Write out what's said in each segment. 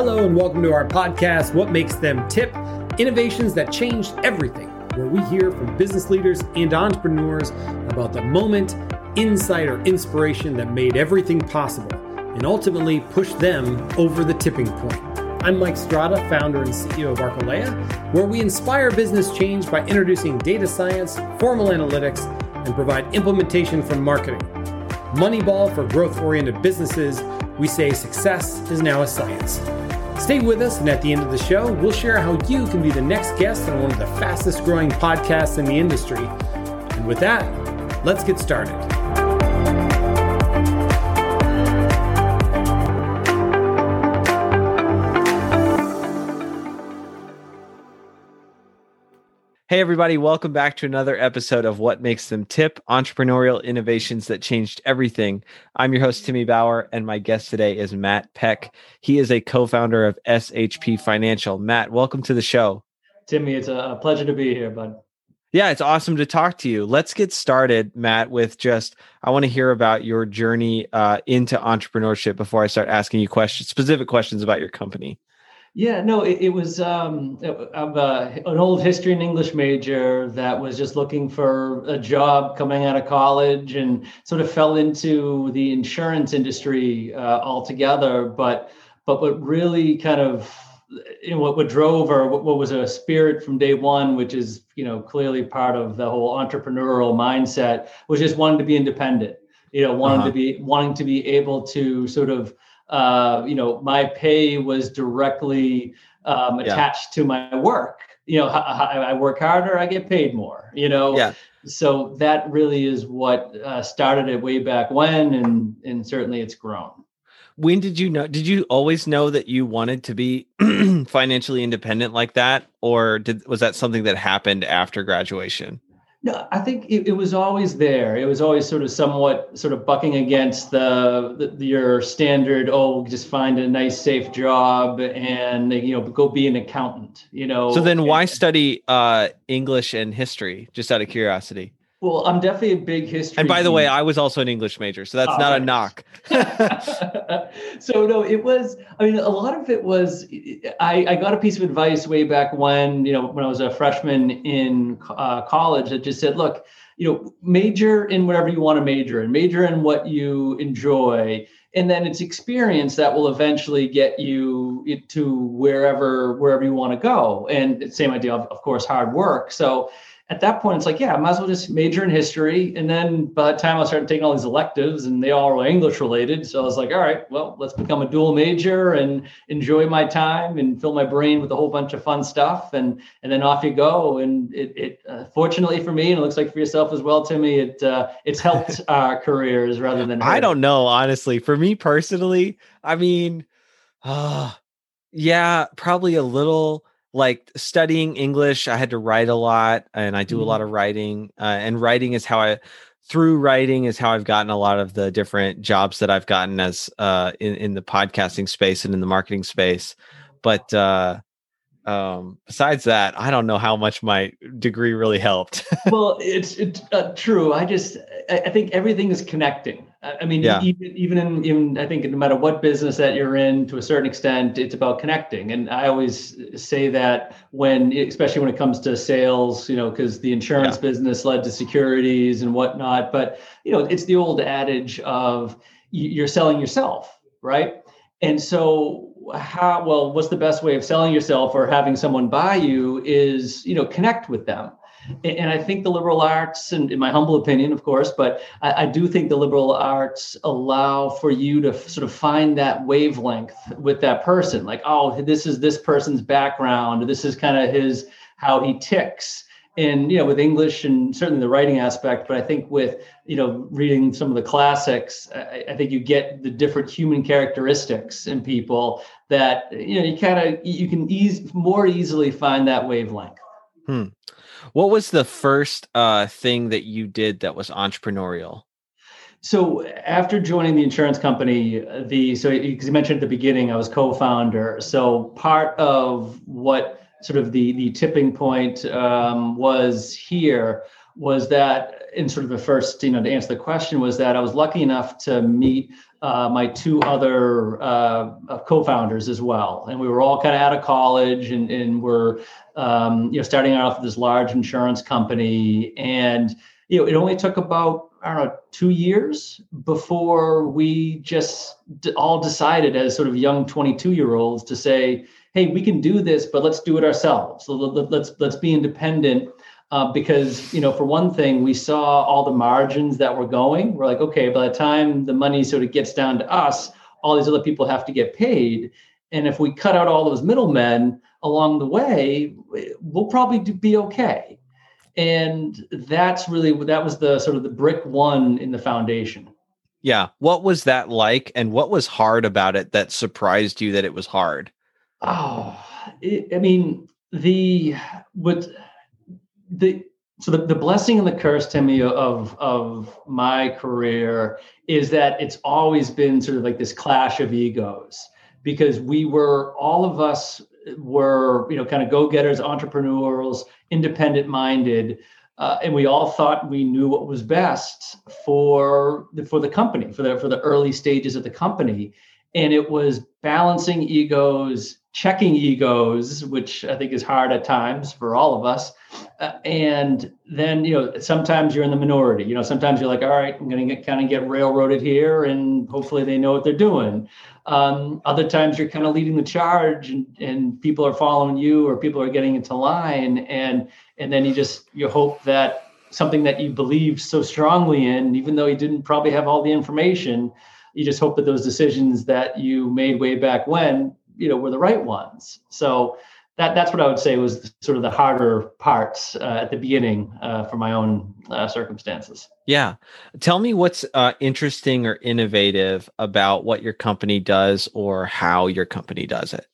Hello and welcome to our podcast, What Makes Them Tip? Innovations that Changed Everything, where we hear from business leaders and entrepreneurs about the moment, insight, or inspiration that made everything possible and ultimately pushed them over the tipping point. I'm Mike Strada, founder and CEO of Arcalea, where we inspire business change by introducing data science, formal analytics, and provide implementation from marketing. Moneyball for growth-oriented businesses, we say success is now a science. Stay with us, and at the end of the show, we'll share how you can be the next guest on one of the fastest-growing podcasts in the industry. And with that, let's get started. Hey, everybody. Welcome back to another episode of What Makes Them Tip, Entrepreneurial Innovations That Changed Everything. I'm your host, Timmy Bauer, and my guest today is Matt Peck. He is a co-founder of SHP Financial. Matt, welcome to the show. Timmy, it's a pleasure to be here, bud. Yeah, it's awesome to talk to you. Let's get started, Matt, with just, I want to hear about your journey into entrepreneurship before I start asking you questions, specific questions about your company. Yeah, no, it was an old history and English major that was just looking for a job coming out of college and sort of fell into the insurance industry altogether. But what really kind of, you know, what drove or what was a spirit from day one, which is, you know, clearly part of the whole entrepreneurial mindset, was just wanting to be independent, you know, wanting to be able to sort of, you know, my pay was directly attached to my work. You know, I work harder, I get paid more, you know? Yeah. So that really is what started it way back when, and certainly it's grown. When did you know, did you always know that you wanted to be financially independent like that? Or was that something that happened after graduation? No, I think it was always there. It was always sort of somewhat sort of bucking against your standard, just find a nice, safe job and, you know, go be an accountant, you know. So then why study English and history, just out of curiosity? Well, I'm definitely a big history. And by the way, I was also an English major, so that's not a knock. So no, it was, I mean, a lot of it was, I got a piece of advice way back when, you know, when I was a freshman in college that just said, look, you know, major in whatever you want to major in what you enjoy. And then it's experience that will eventually get you to wherever you want to go. And same idea of course, hard work. So at that point, it's like, yeah, I might as well just major in history. And then by the time I started taking all these electives and they all were English related. So I was like, all right, well, let's become a dual major and enjoy my time and fill my brain with a whole bunch of fun stuff. And then off you go. And it fortunately for me, and it looks like for yourself as well, Timmy, it's helped our careers rather than hurt. I don't know, honestly. For me personally, I mean, yeah, probably a little. Like studying English, I had to write a lot, and I do a lot of writing. And writing is how I've gotten a lot of the different jobs that I've gotten as in the podcasting space and in the marketing space. But besides that, I don't know how much my degree really helped. Well, it's true. I think everything is connecting. I mean, even in, I think no matter what business that you're in, to a certain extent, it's about connecting. And I always say that especially when it comes to sales, you know, because the insurance business led to securities and whatnot. But, you know, it's the old adage of you're selling yourself, right? And so what's the best way of selling yourself or having someone buy you is, you know, connect with them. And I think the liberal arts, and in my humble opinion, of course, but I do think the liberal arts allow for you to sort of find that wavelength with that person. Like, oh, this is this person's background. This is kind of how he ticks. And, you know, with English and certainly the writing aspect, but I think with, you know, reading some of the classics, I think you get the different human characteristics in people that, you know, you can more easily find that wavelength. Hmm. What was the first thing that you did that was entrepreneurial? So after joining the insurance company, because you mentioned at the beginning, I was co-founder. So part of what sort of the tipping point was here was that, in sort of the first, to answer the question, was that I was lucky enough to meet my two other co-founders as well. And we were all kind of out of college and were, starting out with this large insurance company. And, it only took about, 2 years before we just all decided as sort of young 22-year-olds to say, hey, we can do this, but let's do it ourselves. So let's be independent. Because, for one thing, we saw all the margins that were going. We're like, okay, by the time the money sort of gets down to us, all these other people have to get paid. And if we cut out all those middlemen along the way, we'll probably be okay. And that was the sort of the brick one in the foundation. Yeah. What was that like? And what was hard about it that surprised you that it was hard? Oh, The blessing and the curse, Timmy, of my career is that it's always been sort of like this clash of egos, because all of us were kind of go-getters, entrepreneurs, independent-minded, and we all thought we knew what was best for the company, for the early stages of the company. And it was balancing egos, checking egos, which I think is hard at times for all of us. And then, sometimes you're in the minority. Sometimes you're like, all right, I'm going to get railroaded here, and hopefully they know what they're doing. Other times you're kind of leading the charge, and people are following you, or people are getting into line. And then you hope that something that you believe so strongly in, even though you didn't probably have all the information, you just hope that those decisions that you made way back when, were the right ones. So that's what I would say was sort of the harder parts at the beginning for my own circumstances. Yeah. Tell me what's interesting or innovative about what your company does or how your company does it.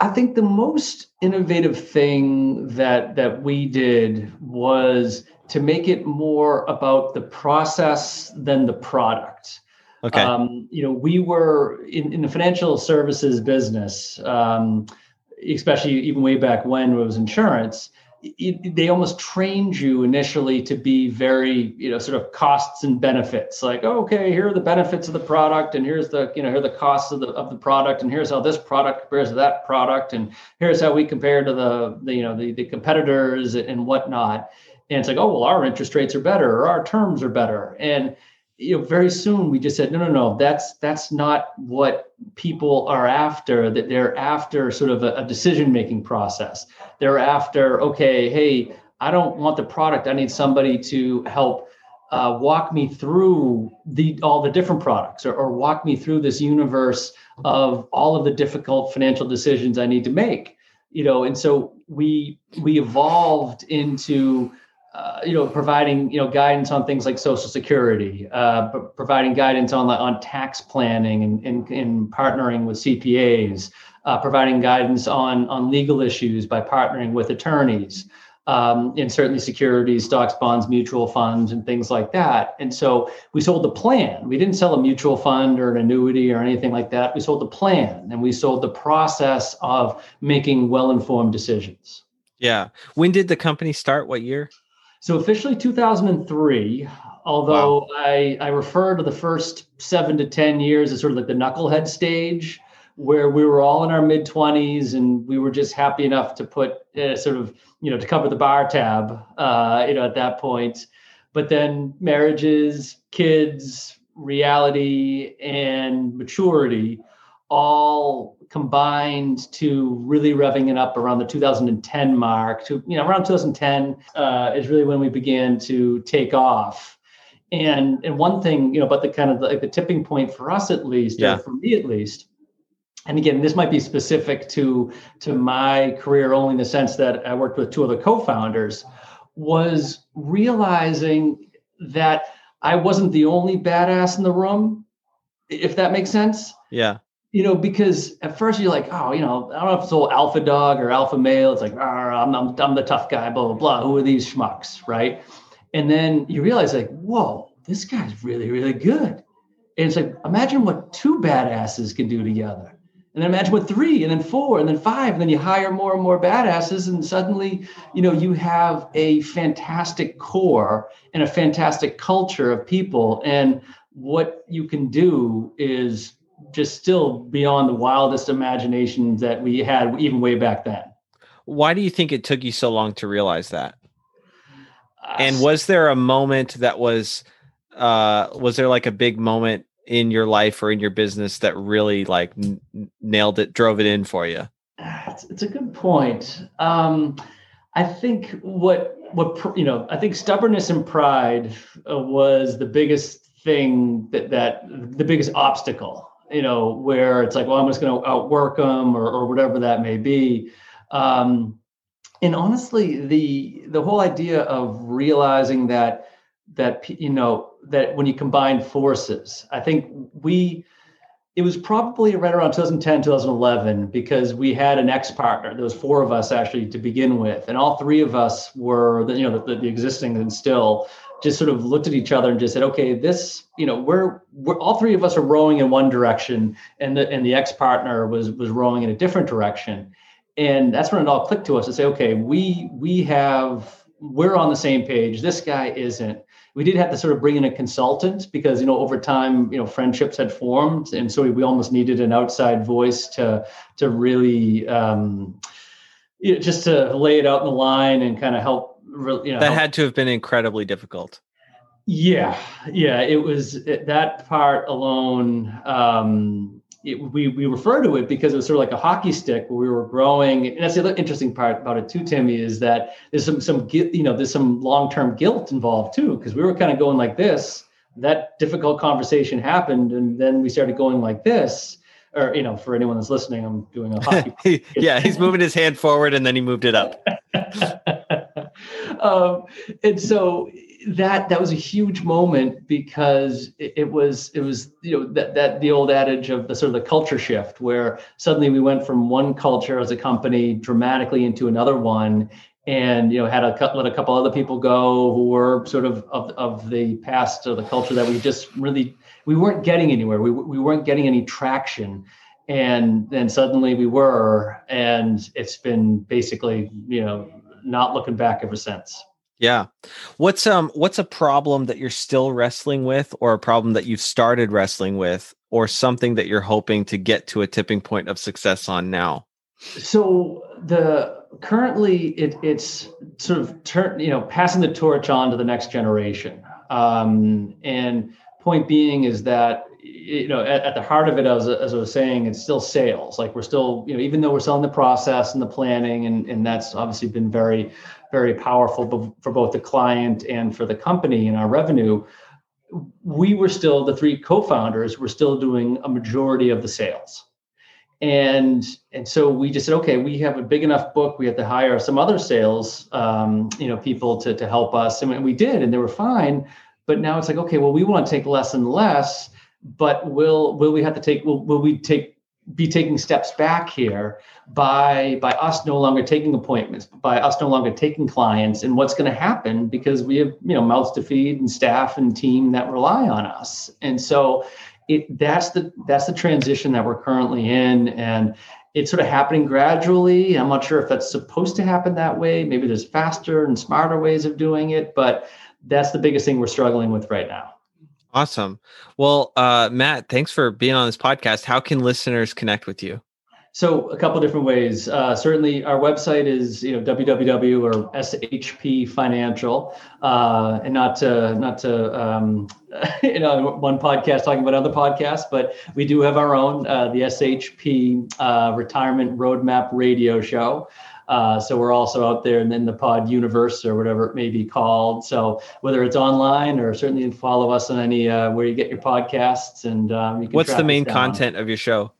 I think the most innovative thing that we did was to make it more about the process than the product. Okay. We were in the financial services business, especially even way back when it was insurance. They almost trained you initially to be very, sort of costs and benefits. Like, oh, okay, here are the benefits of the product, and here's the, here are the costs of the product, and here's how this product compares to that product, and here's how we compare to the competitors and whatnot. And it's like, oh well, our interest rates are better, or our terms are better, and very soon we just said, no, that's not what people are after. That they're after sort of a decision-making process. They're after, okay, hey, I don't want the product. I need somebody to help walk me through all the different products, or walk me through this universe of all of the difficult financial decisions I need to make. And so we evolved into providing guidance on things like Social Security, providing guidance on tax planning and partnering with CPAs, providing guidance on legal issues by partnering with attorneys, and certainly securities, stocks, bonds, mutual funds, and things like that. And so we sold the plan. We didn't sell a mutual fund or an annuity or anything like that. We sold the plan, and we sold the process of making well-informed decisions. Yeah. When did the company start? What year? So officially 2003, although wow. I refer to the first 7 to 10 years as sort of like the knucklehead stage, where we were all in our mid-20s, and we were just happy enough to put to cover the bar tab, at that point. But then marriages, kids, reality, and maturity all combined to really revving it up around the 2010 mark. Around 2010 is really when we began to take off. And one thing, but the kind of like the tipping point for us at least, yeah, or for me at least. And again, this might be specific to my career only in the sense that I worked with two other co-founders, was realizing that I wasn't the only badass in the room, if that makes sense. Yeah. Because at first you're like, oh, I don't know if it's all alpha dog or alpha male. It's like, I'm the tough guy, blah, blah, blah. Who are these schmucks, right? And then you realize like, whoa, this guy's really, really good. And it's like, imagine what two badasses can do together. And then imagine with 3 and then 4 and then 5, and then you hire more and more badasses, and suddenly, you know, you have a fantastic core and a fantastic culture of people. And what you can do is just still beyond the wildest imagination that we had even way back then. Why do you think it took you so long to realize that? And was there a moment that was there like a big moment in your life or in your business that really like nailed it, drove it in for you? It's a good point. I think I think stubbornness and pride was the biggest thing that the biggest obstacle, you know, where it's like, well, I'm just going to outwork them or whatever that may be. And honestly, the whole idea of realizing that, you know, that when you combine forces, I think it was probably right around 2010, 2011, because we had an ex-partner. There was 4 of us actually to begin with. And all 3 of us were, you know, the existing and still just sort of looked at each other and just said, okay, this, you know, we're all 3 of us are rowing in one direction. And the ex-partner was rowing in a different direction. And that's when it all clicked to us to say, okay, we're on the same page. This guy isn't. We did have to sort of bring in a consultant because, you know, over time, you know, friendships had formed. And so we almost needed an outside voice to really, you know, just to lay it out in the line and kind of help, you know. That had to have been incredibly difficult. Yeah. Yeah. It was that part alone. We refer to it because it was sort of like a hockey stick where we were growing. And that's the other interesting part about it too, Timmy, is that there's some long-term guilt involved too, because we were kind of going like this, that difficult conversation happened. And then we started going like this, or, you know, for anyone that's listening, I'm doing a hockey. Yeah. He's moving his hand forward and then he moved it up. And so that was a huge moment because it was, you know, that the old adage of the sort of the culture shift where suddenly we went from one culture as a company dramatically into another one, and, you know, had let a couple other people go who were sort of the past of the culture that we just really, we weren't getting anywhere. We weren't getting any traction. And then suddenly we were, and it's been basically, you know, not looking back ever since. Yeah. What's a problem that you're still wrestling with, or a problem that you've started wrestling with, or something that you're hoping to get to a tipping point of success on now? So currently it's sort of passing the torch on to the next generation. And point being is that, you know, at the heart of it, as I was saying, it's still sales. Like we're still, you know, even though we're selling the process and the planning, and that's obviously been very, very powerful for both the client and for the company and our revenue, we were still, the 3 co-founders were still doing a majority of the sales. And so we just said, okay, we have a big enough book. We have to hire some other sales, you know, people to help us. And we did, and they were fine. But now it's like, okay, well, we want to take less and less. But will we be taking steps back here by us no longer taking appointments, by us no longer taking clients? And what's going to happen, because we have, you know, mouths to feed and staff and team that rely on us. And so that's the transition that we're currently in, and it's sort of happening gradually. I'm not sure if that's supposed to happen that way. Maybe there's faster and smarter ways of doing it, but that's the biggest thing we're struggling with right now. Awesome. Well, Matt, thanks for being on this podcast. How can listeners connect with you? So a couple different ways. Certainly our website is, you know, www or SHP Financial, and not to you know, one podcast talking about other podcasts, but we do have our own, the SHP Retirement Roadmap Radio Show. So we're also out there and in the pod universe or whatever it may be called. So whether it's online or certainly follow us on any where you get your podcasts. And you can. What's the main content of your show?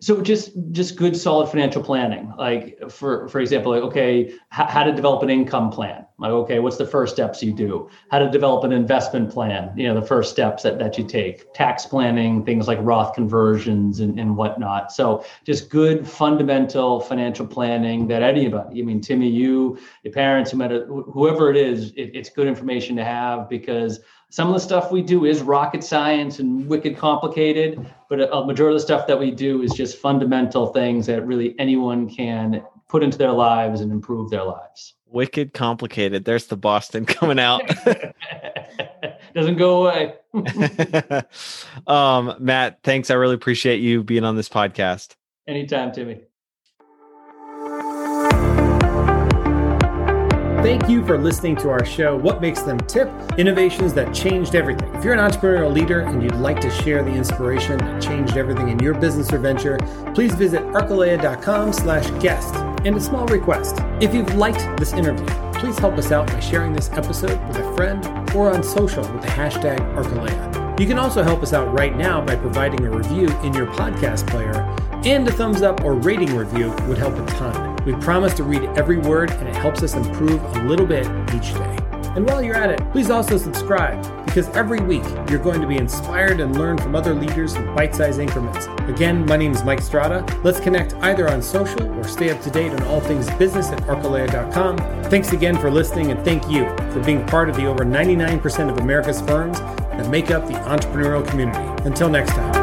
So just good, solid financial planning. Like for example, like, okay, how to develop an income plan. Like, okay, what's the first steps you do? How to develop an investment plan. You know, the first steps that you take. Tax planning, things like Roth conversions and whatnot. So just good fundamental financial planning that anybody, I mean, Timmy, you, your parents, whoever it is, it's good information to have because Some of the stuff we do is rocket science and wicked complicated, but a majority of the stuff that we do is just fundamental things that really anyone can put into their lives and improve their lives. Wicked complicated. There's the Boston coming out. Doesn't go away. Matt, thanks. I really appreciate you being on this podcast. Anytime, Timmy. Thank you for listening to our show, What Makes Them Tip? Innovations that changed everything. If you're an entrepreneurial leader and you'd like to share the inspiration that changed everything in your business or venture, please visit arcalea.com/guest. And a small request, if you've liked this interview, please help us out by sharing this episode with a friend or on social with the hashtag Arcalea. You can also help us out right now by providing a review in your podcast player, and a thumbs up or rating review would help a ton. We promise to read every word, and it helps us improve a little bit each day. And while you're at it, please also subscribe, because every week you're going to be inspired and learn from other leaders in bite-sized increments. Again, my name is Mike Strada. Let's connect either on social or stay up to date on all things business at arcalea.com. Thanks again for listening, and thank you for being part of the over 99% of America's firms that make up the entrepreneurial community. Until next time.